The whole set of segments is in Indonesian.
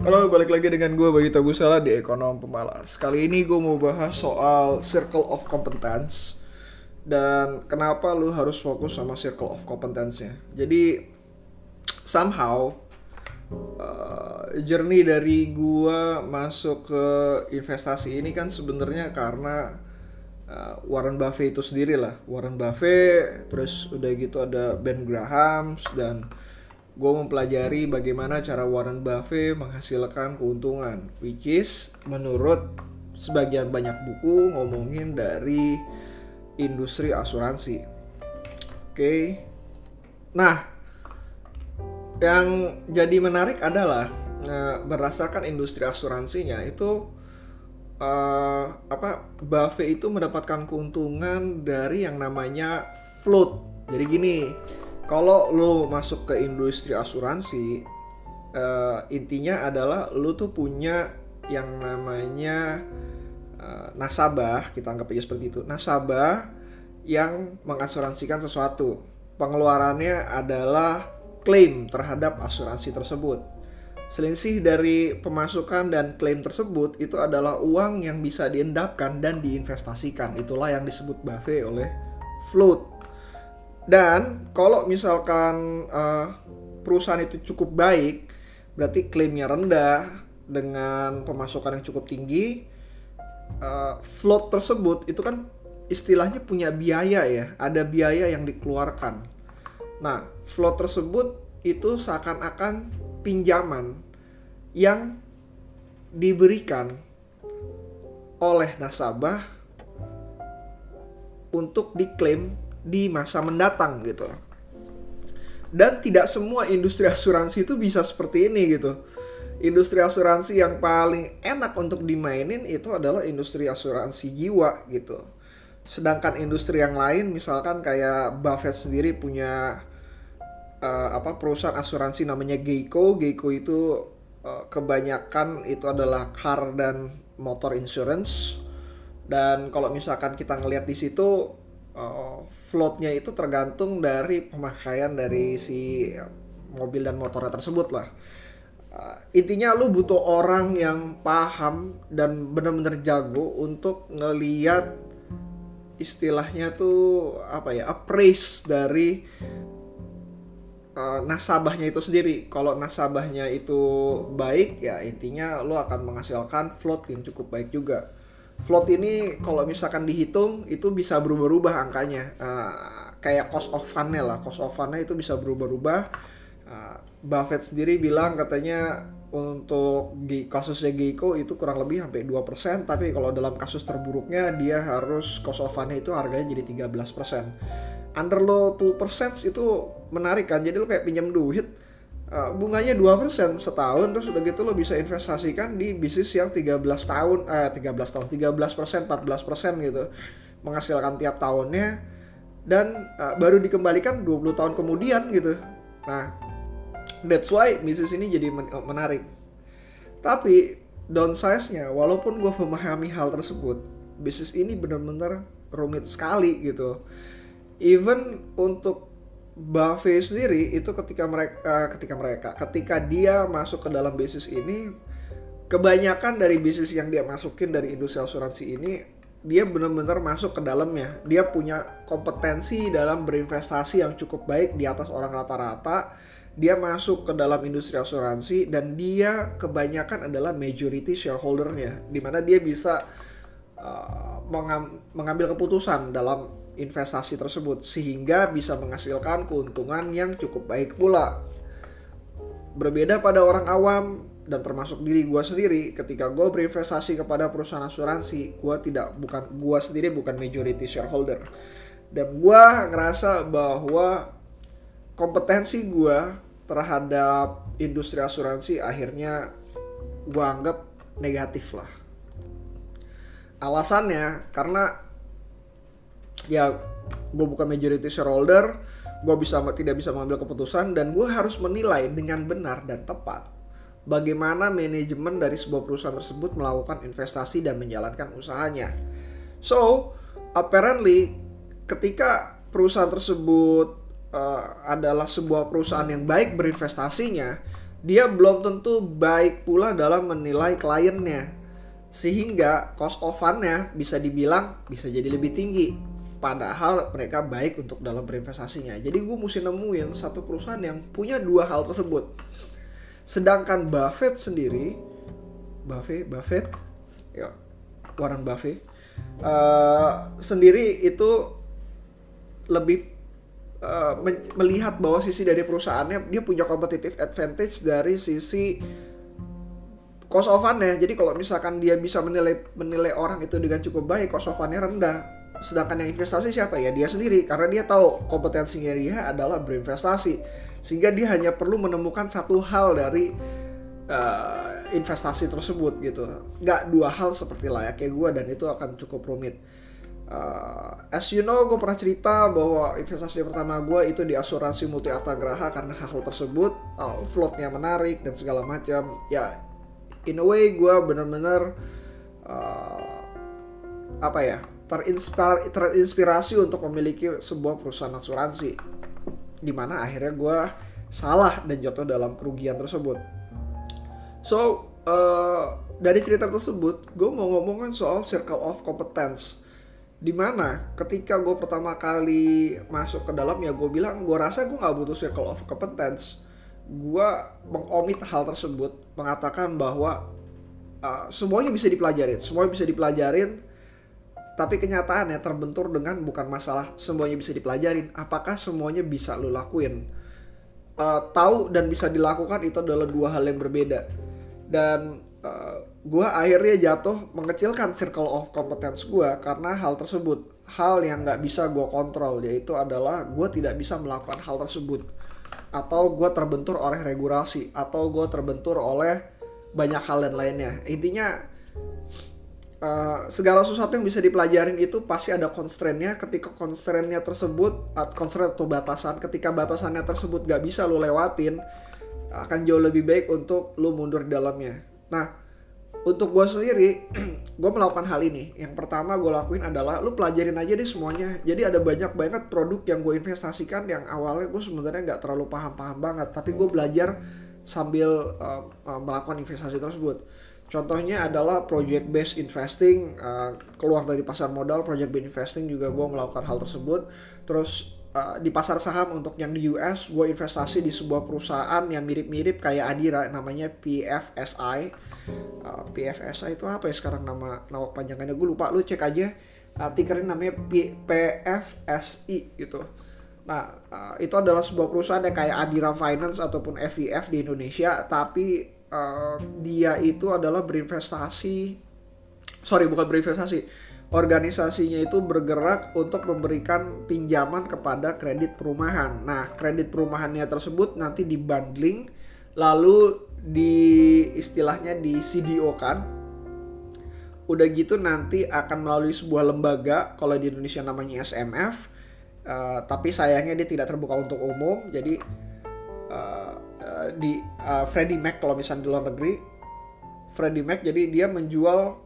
Halo, balik lagi dengan gue Bagita Gusala di Ekonom Pemalas. Kali ini gue mau bahas soal circle of competence dan kenapa lu harus fokus sama circle of competence-nya. Jadi somehow journey dari gue masuk ke investasi ini kan sebenarnya karena Warren Buffett itu sendiri lah. Warren Buffett, terus udah gitu ada Ben Graham, dan gue mempelajari bagaimana cara Warren Buffett menghasilkan keuntungan, which is menurut sebagian banyak buku ngomongin dari industri asuransi. Oke. Nah, yang jadi menarik adalah berdasarkan industri asuransinya itu Buffett itu mendapatkan keuntungan dari yang namanya float. Jadi gini, kalau lo masuk ke industri asuransi, intinya adalah lo tuh punya yang namanya nasabah, kita anggap aja seperti itu, nasabah yang mengasuransikan sesuatu. Pengeluarannya adalah klaim terhadap asuransi tersebut. Selisih dari pemasukan dan klaim tersebut itu adalah uang yang bisa diendapkan dan diinvestasikan. Itulah yang disebut Buffett oleh float. Dan kalau misalkan perusahaan itu cukup baik, berarti klaimnya rendah dengan pemasukan yang cukup tinggi, float tersebut itu kan istilahnya punya biaya ya, ada biaya yang dikeluarkan. Nah, float tersebut itu seakan-akan pinjaman yang diberikan oleh nasabah untuk diklaim di masa mendatang gitu. Dan tidak semua industri asuransi itu bisa seperti ini gitu. Industri asuransi yang paling enak untuk dimainin itu adalah industri asuransi jiwa gitu. Sedangkan industri yang lain, misalkan kayak Buffett sendiri punya perusahaan asuransi namanya Geico. Geico itu kebanyakan itu adalah car dan motor insurance. Dan kalau misalkan kita ngelihat di situ, floatnya itu tergantung dari pemakaian dari si mobil dan motornya tersebut lah. Intinya lu butuh orang yang paham dan benar-benar jago untuk ngelihat istilahnya tuh appraise dari nasabahnya itu sendiri. Kalau nasabahnya itu baik, ya intinya lu akan menghasilkan float yang cukup baik juga. Float ini kalau misalkan dihitung itu bisa berubah-ubah angkanya, kayak cost of fund-nya lah. Cost of fund-nya itu bisa berubah-ubah. Buffett sendiri bilang katanya untuk kasusnya Geico itu kurang lebih sampai 2%, tapi kalau dalam kasus terburuknya dia harus cost of fund-nya itu harganya jadi 13%. Under low 2% itu menarik kan, jadi lo kayak pinjam duit, bunganya 2% setahun, terus udah gitu lo bisa investasikan di bisnis yang 13%, 14% gitu, menghasilkan tiap tahunnya, dan baru dikembalikan 20 tahun kemudian gitu. Nah, that's why bisnis ini jadi menarik. Tapi downsize-nya, walaupun gue memahami hal tersebut, bisnis ini benar-benar rumit sekali gitu. Even untuk Buffett sendiri itu ketika dia masuk ke dalam bisnis ini, kebanyakan dari bisnis yang dia masukin dari industri asuransi ini, dia benar-benar masuk ke dalamnya. Dia punya kompetensi dalam berinvestasi yang cukup baik di atas orang rata-rata. Dia masuk ke dalam industri asuransi dan dia kebanyakan adalah majority shareholder-nya, di mana dia bisa mengambil keputusan dalam investasi tersebut sehingga bisa menghasilkan keuntungan yang cukup baik pula. Berbeda pada orang awam dan termasuk diri gue sendiri, ketika gue berinvestasi kepada perusahaan asuransi, gue sendiri bukan majority shareholder, dan gue ngerasa bahwa kompetensi gue terhadap industri asuransi akhirnya gue anggap negatif lah. Alasannya karena ya gue bukan majority shareholder, gue tidak bisa mengambil keputusan, dan gue harus menilai dengan benar dan tepat bagaimana manajemen dari sebuah perusahaan tersebut melakukan investasi dan menjalankan usahanya. So, apparently ketika perusahaan tersebut adalah sebuah perusahaan yang baik berinvestasinya, dia belum tentu baik pula dalam menilai kliennya, sehingga cost of fund-nya bisa dibilang bisa jadi lebih tinggi, padahal mereka baik untuk dalam berinvestasinya. Jadi gue mesti nemuin satu perusahaan yang punya dua hal tersebut. Sedangkan Buffett sendiri, Warren Buffett sendiri itu lebih melihat bahwa sisi dari perusahaannya, dia punya competitive advantage dari sisi cost of fund-nya. Jadi kalau misalkan dia bisa menilai orang itu dengan cukup baik, cost of fund-nya rendah. Sedangkan yang investasi siapa? Ya dia sendiri, karena dia tahu kompetensinya dia adalah berinvestasi. Sehingga dia hanya perlu menemukan satu hal dari investasi tersebut gitu. Nggak dua hal seperti layaknya gue, dan itu akan cukup rumit. As you know, gue pernah cerita bahwa investasi pertama gue itu di asuransi multi arta graha karena hal tersebut, float-nya menarik dan segala macam. Ya, in a way gue benar-benar terinspirasi untuk memiliki sebuah perusahaan asuransi, di mana akhirnya gue salah dan jatuh dalam kerugian tersebut. So dari cerita tersebut gue mau ngomongin soal circle of competence, di mana ketika gue pertama kali masuk ke dalamnya, gue bilang gue rasa gue nggak butuh circle of competence. Gue mengomit hal tersebut, mengatakan bahwa semuanya bisa dipelajarin, tapi kenyataannya terbentur dengan bukan masalah semuanya bisa dipelajarin, apakah semuanya bisa lo lakuin. Tahu dan bisa dilakukan itu adalah dua hal yang berbeda. Dan gue akhirnya jatuh mengecilkan circle of competence gue karena hal tersebut, hal yang nggak bisa gue kontrol, yaitu adalah gue tidak bisa melakukan hal tersebut, atau gue terbentur oleh regulasi, atau gue terbentur oleh banyak hal dan lainnya. Intinya segala sesuatu yang bisa dipelajarin itu pasti ada constraint-nya. Ketika constraint-nya tersebut, constraint atau batasan, ketika batasannya tersebut gak bisa lo lewatin, akan jauh lebih baik untuk lo mundur di dalamnya. Nah, untuk gue sendiri, gue melakukan hal ini. Yang pertama gue lakuin adalah lu pelajarin aja deh semuanya. Jadi ada banyak banget produk yang gue investasikan yang awalnya gue sebenarnya nggak terlalu paham-paham banget, tapi gue belajar sambil melakukan investasi tersebut. Contohnya adalah project based investing, keluar dari pasar modal, project based investing juga gue melakukan hal tersebut. Terus di pasar saham untuk yang di US, gue investasi di sebuah perusahaan yang mirip-mirip kayak Adira, namanya PFSI. PFSI itu apa ya sekarang nama panjangannya gue lupa, lu cek aja tikerin namanya PFSI gitu. Nah itu adalah sebuah perusahaan yang kayak Adira Finance ataupun FIF di Indonesia, tapi dia itu adalah organisasinya itu bergerak untuk memberikan pinjaman kepada kredit perumahan. Nah kredit perumahannya tersebut nanti dibundling lalu istilahnya di CDO kan. Udah gitu nanti akan melalui sebuah lembaga, kalau di Indonesia namanya SMF, tapi sayangnya dia tidak terbuka untuk umum. Jadi di Freddie Mac kalau misalnya di luar negeri, Freddie Mac, jadi dia menjual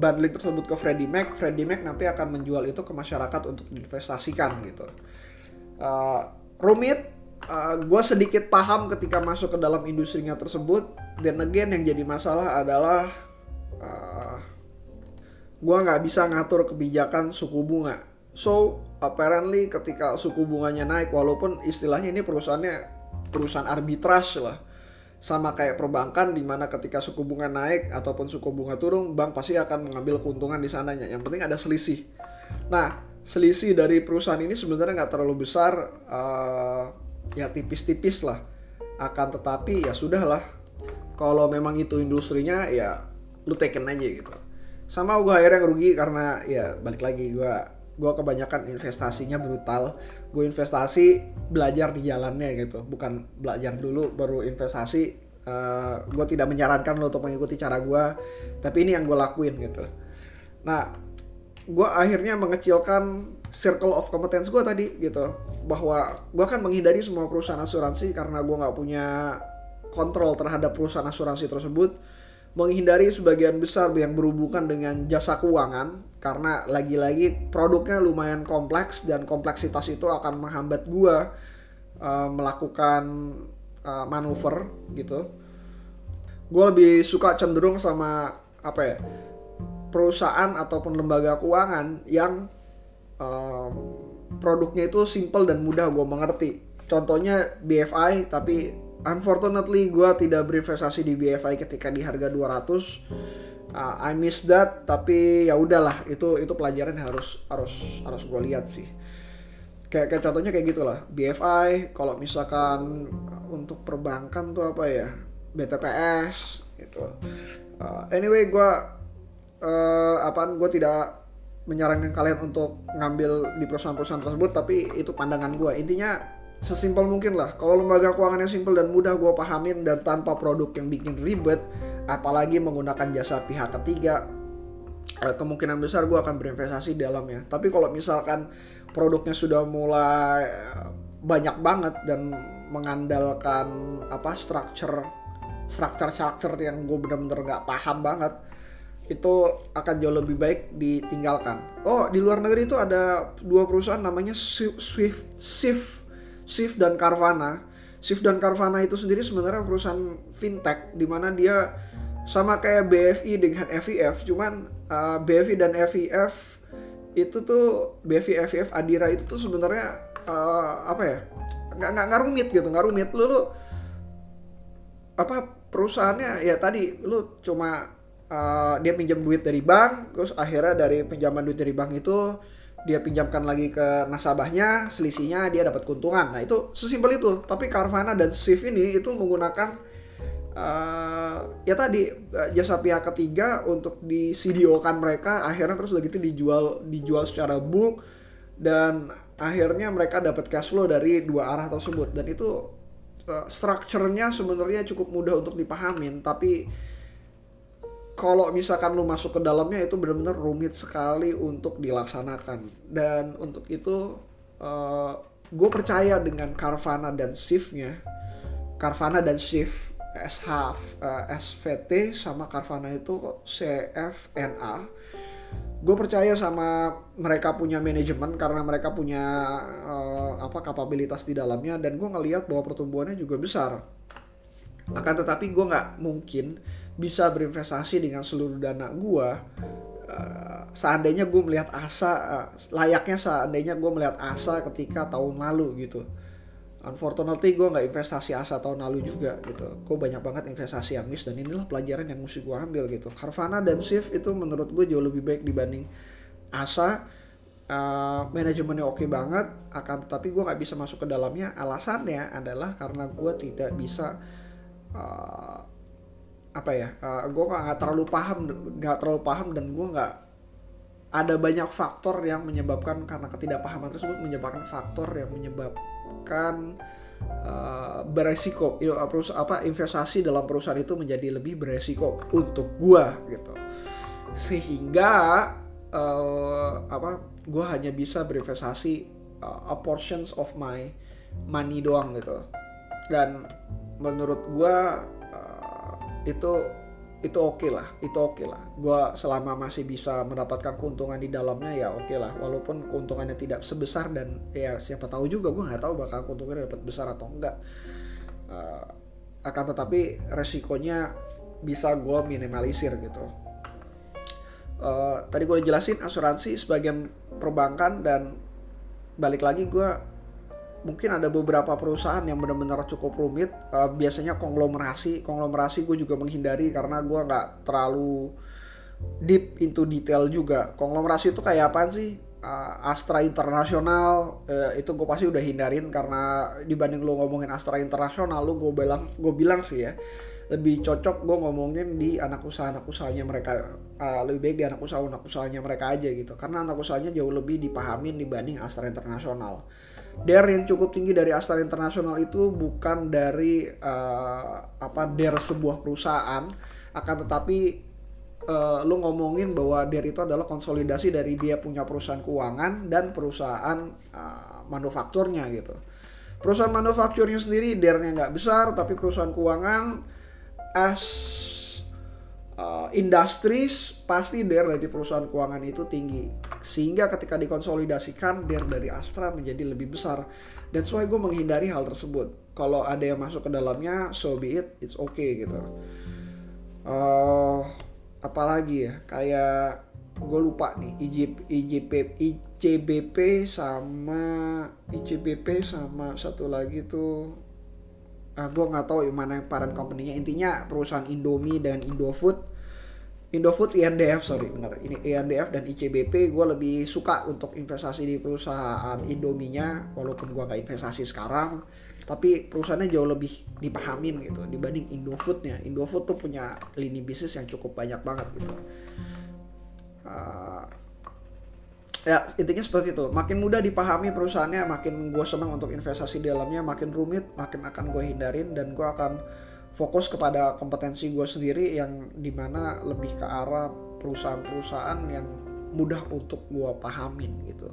bundling tersebut ke Freddie Mac. Freddie Mac nanti akan menjual itu ke masyarakat untuk diinvestasikan gitu. Rumit. Gue sedikit paham ketika masuk ke dalam industrinya tersebut. Dan again yang jadi masalah adalah gue nggak bisa ngatur kebijakan suku bunga. So apparently ketika suku bunganya naik, walaupun istilahnya ini perusahaan arbitrase lah, sama kayak perbankan, dimana ketika suku bunga naik ataupun suku bunga turun, bank pasti akan mengambil keuntungan di sananya. Yang penting ada selisih. Nah selisih dari perusahaan ini sebenarnya nggak terlalu besar, ya tipis-tipis lah. Akan tetapi ya sudahlah, kalau memang itu industrinya ya lu taken aja gitu. Sama gue akhirnya rugi karena ya balik lagi gue kebanyakan investasinya brutal. Gue investasi belajar di jalannya gitu, bukan belajar dulu baru investasi. Gue tidak menyarankan lo untuk mengikuti cara gue, tapi ini yang gue lakuin gitu. Nah gue akhirnya mengecilkan circle of competence gue tadi gitu, bahwa gue kan menghindari semua perusahaan asuransi karena gue nggak punya kontrol terhadap perusahaan asuransi tersebut, menghindari sebagian besar yang berhubungan dengan jasa keuangan karena lagi-lagi produknya lumayan kompleks dan kompleksitas itu akan menghambat gue melakukan manuver gitu. Gue lebih suka cenderung sama apa ya, perusahaan ataupun lembaga keuangan yang produknya itu simple dan mudah gue mengerti. Contohnya BFI, tapi unfortunately gue tidak berinvestasi di BFI ketika di harga 200. I miss that, tapi ya udahlah, itu pelajaran harus gue lihat sih. Kayak contohnya kayak gitulah. BFI, kalau misalkan untuk perbankan tuh apa ya? BTPS gitu. Anyway, gue tidak menyarankan kalian untuk ngambil di perusahaan-perusahaan tersebut, tapi itu pandangan gue. Intinya sesimpel mungkin lah. Kalau lembaga keuangan yang simpel dan mudah gue pahamin dan tanpa produk yang bikin ribet, apalagi menggunakan jasa pihak ketiga, kemungkinan besar gue akan berinvestasi di dalamnya. Tapi kalau misalkan produknya sudah mulai banyak banget dan mengandalkan apa structure yang gue benar-benar nggak paham banget, itu akan jauh lebih baik ditinggalkan. Oh, di luar negeri itu ada dua perusahaan namanya Shift dan Carvana. Shift dan Carvana itu sendiri sebenarnya perusahaan fintech, di mana dia sama kayak BFI dengan FIF, cuman BFI dan FIF itu tuh, BFI, FIF, Adira itu tuh sebenarnya apa ya, nggak rumit gitu, nggak rumit. Lu apa perusahaannya ya tadi, lu cuma dia pinjam duit dari bank, terus akhirnya dari pinjaman duit dari bank itu dia pinjamkan lagi ke nasabahnya, selisihnya dia dapat keuntungan. Nah, itu sesimpel itu. Tapi Carvana dan Shift ini itu menggunakan ya tadi jasa pihak ketiga untuk di CDO-kan mereka, akhirnya terus lagi itu dijual secara book, dan akhirnya mereka dapat cash flow dari dua arah tersebut. Dan itu structure-nya sebenarnya cukup mudah untuk dipahamin, tapi kalau misalkan lu masuk ke dalamnya itu benar-benar rumit sekali untuk dilaksanakan. Dan untuk itu gue percaya dengan Carvana dan Shift-nya. Carvana dan Shift, SVT sama Carvana itu CFNA. Gue percaya sama mereka punya manajemen karena mereka punya kapabilitas di dalamnya, dan gue ngelihat bahwa pertumbuhannya juga besar. Akan tetapi gue nggak mungkin bisa berinvestasi dengan seluruh dana gue. Seandainya gue melihat ASA, layaknya seandainya gue melihat ASA ketika tahun lalu gitu. Unfortunately gue nggak investasi ASA tahun lalu juga gitu. Gue banyak banget investasi yang miss, dan inilah pelajaran yang mesti gue ambil gitu. Carvana dan Shift itu menurut gue jauh lebih baik dibanding ASA. Manajemennya oke banget, akan tetapi gue nggak bisa masuk ke dalamnya. Alasannya adalah karena gue tidak bisa gue nggak terlalu paham, dan gue nggak, ada banyak faktor yang menyebabkan, karena ketidakpahaman tersebut menyebabkan faktor yang menyebabkan beresiko, investasi dalam perusahaan itu menjadi lebih beresiko untuk gue gitu, sehingga gue hanya bisa berinvestasi a portions of my money doang gitu. Dan menurut gue itu oke lah. Gue selama masih bisa mendapatkan keuntungan di dalamnya ya oke lah. Walaupun keuntungannya tidak sebesar, dan ya siapa tahu juga, gue nggak tahu bakal keuntungannya dapat besar atau enggak. Akan tetapi resikonya bisa gue minimalisir gitu. Tadi gue udah jelasin asuransi, sebagian perbankan, dan balik lagi gue mungkin ada beberapa perusahaan yang benar-benar cukup rumit. Biasanya konglomerasi gue juga menghindari karena gue nggak terlalu deep into detail juga. Konglomerasi itu kayak apaan sih? Astra International, itu gue pasti udah hindarin, karena dibanding lo ngomongin Astra International, lo gue bilang sih ya, lebih cocok gue ngomongin di anak usahanya mereka, lebih baik di anak usahanya mereka aja gitu, karena anak usahanya jauh lebih dipahamin dibanding Astra International. Dare yang cukup tinggi dari Astra International itu bukan dari dare sebuah perusahaan, akan tetapi lu ngomongin bahwa dare itu adalah konsolidasi dari dia punya perusahaan keuangan dan perusahaan manufakturnya gitu. Perusahaan manufakturnya sendiri dare-nya nggak besar, tapi perusahaan keuangan as industries pasti dare dari perusahaan keuangan itu tinggi. sehingga ketika dikonsolidasikan DER dari Astra menjadi lebih besar. That's why gue menghindari hal tersebut. Kalau ada yang masuk ke dalamnya, so be it, it's okay gitu. Apalagi ya, kayak gue lupa nih, ICBP sama satu lagi tuh, gue nggak tahu mana parent company-nya. Intinya perusahaan Indomie dan Indofood INDF, sorry benar, ini INDF dan ICBP. Gue lebih suka untuk investasi di perusahaan Indominya, walaupun gue nggak investasi sekarang, tapi perusahaannya jauh lebih dipahamin gitu dibanding Indofoodnya. Indofood tuh punya lini bisnis yang cukup banyak banget gitu. Ya intinya seperti itu. Makin mudah dipahami perusahaannya, makin gue senang untuk investasi di dalamnya. Makin rumit, makin akan gue hindarin, dan gue akan fokus kepada kompetensi gue sendiri, yang dimana lebih ke arah perusahaan-perusahaan yang mudah untuk gue pahamin gitu.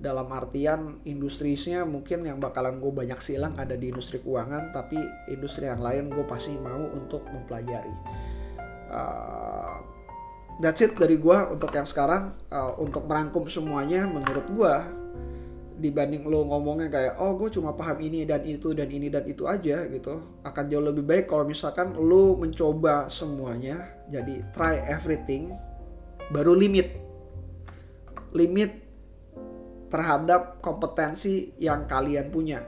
Dalam artian industrinya mungkin yang bakalan gue banyak silang ada di industri keuangan, tapi industri yang lain gue pasti mau untuk mempelajari. That's it dari gue untuk yang sekarang. Untuk merangkum semuanya, menurut gue, dibanding lo ngomongnya kayak oh gue cuma paham ini dan itu dan ini dan itu aja gitu, akan jauh lebih baik kalau misalkan lo mencoba semuanya. Jadi try everything, baru limit terhadap kompetensi yang kalian punya.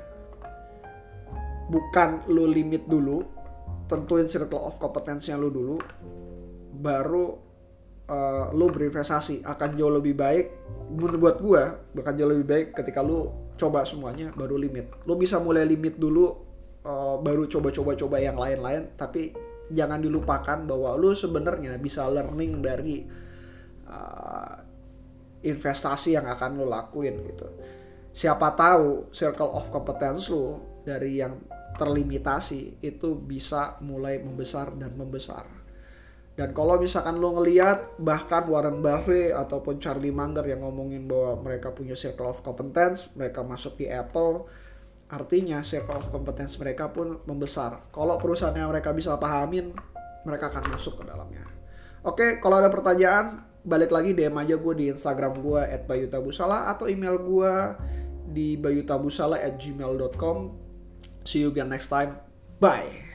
Bukan lo limit dulu, tentuin circle of kompetensinya lo dulu, baru lu berinvestasi. Akan jauh lebih baik buat gue, bahkan jauh lebih baik ketika lu coba semuanya baru limit. Lu bisa mulai limit dulu, baru coba yang lain-lain, tapi jangan dilupakan bahwa lu sebenarnya bisa learning dari investasi yang akan lu lakuin gitu. Siapa tahu circle of competence lu dari yang terlimitasi itu bisa mulai membesar dan membesar. Dan kalau misalkan lo ngelihat bahkan Warren Buffett ataupun Charlie Munger yang ngomongin bahwa mereka punya circle of competence, mereka masuk di Apple, artinya circle of competence mereka pun membesar. Kalau perusahaan yang mereka bisa pahamin, mereka akan masuk ke dalamnya. Oke, kalau ada pertanyaan, balik lagi DM aja gue di Instagram gue @bagitagusala atau email gue di bagitagusala@gmail.com. See you again next time. Bye!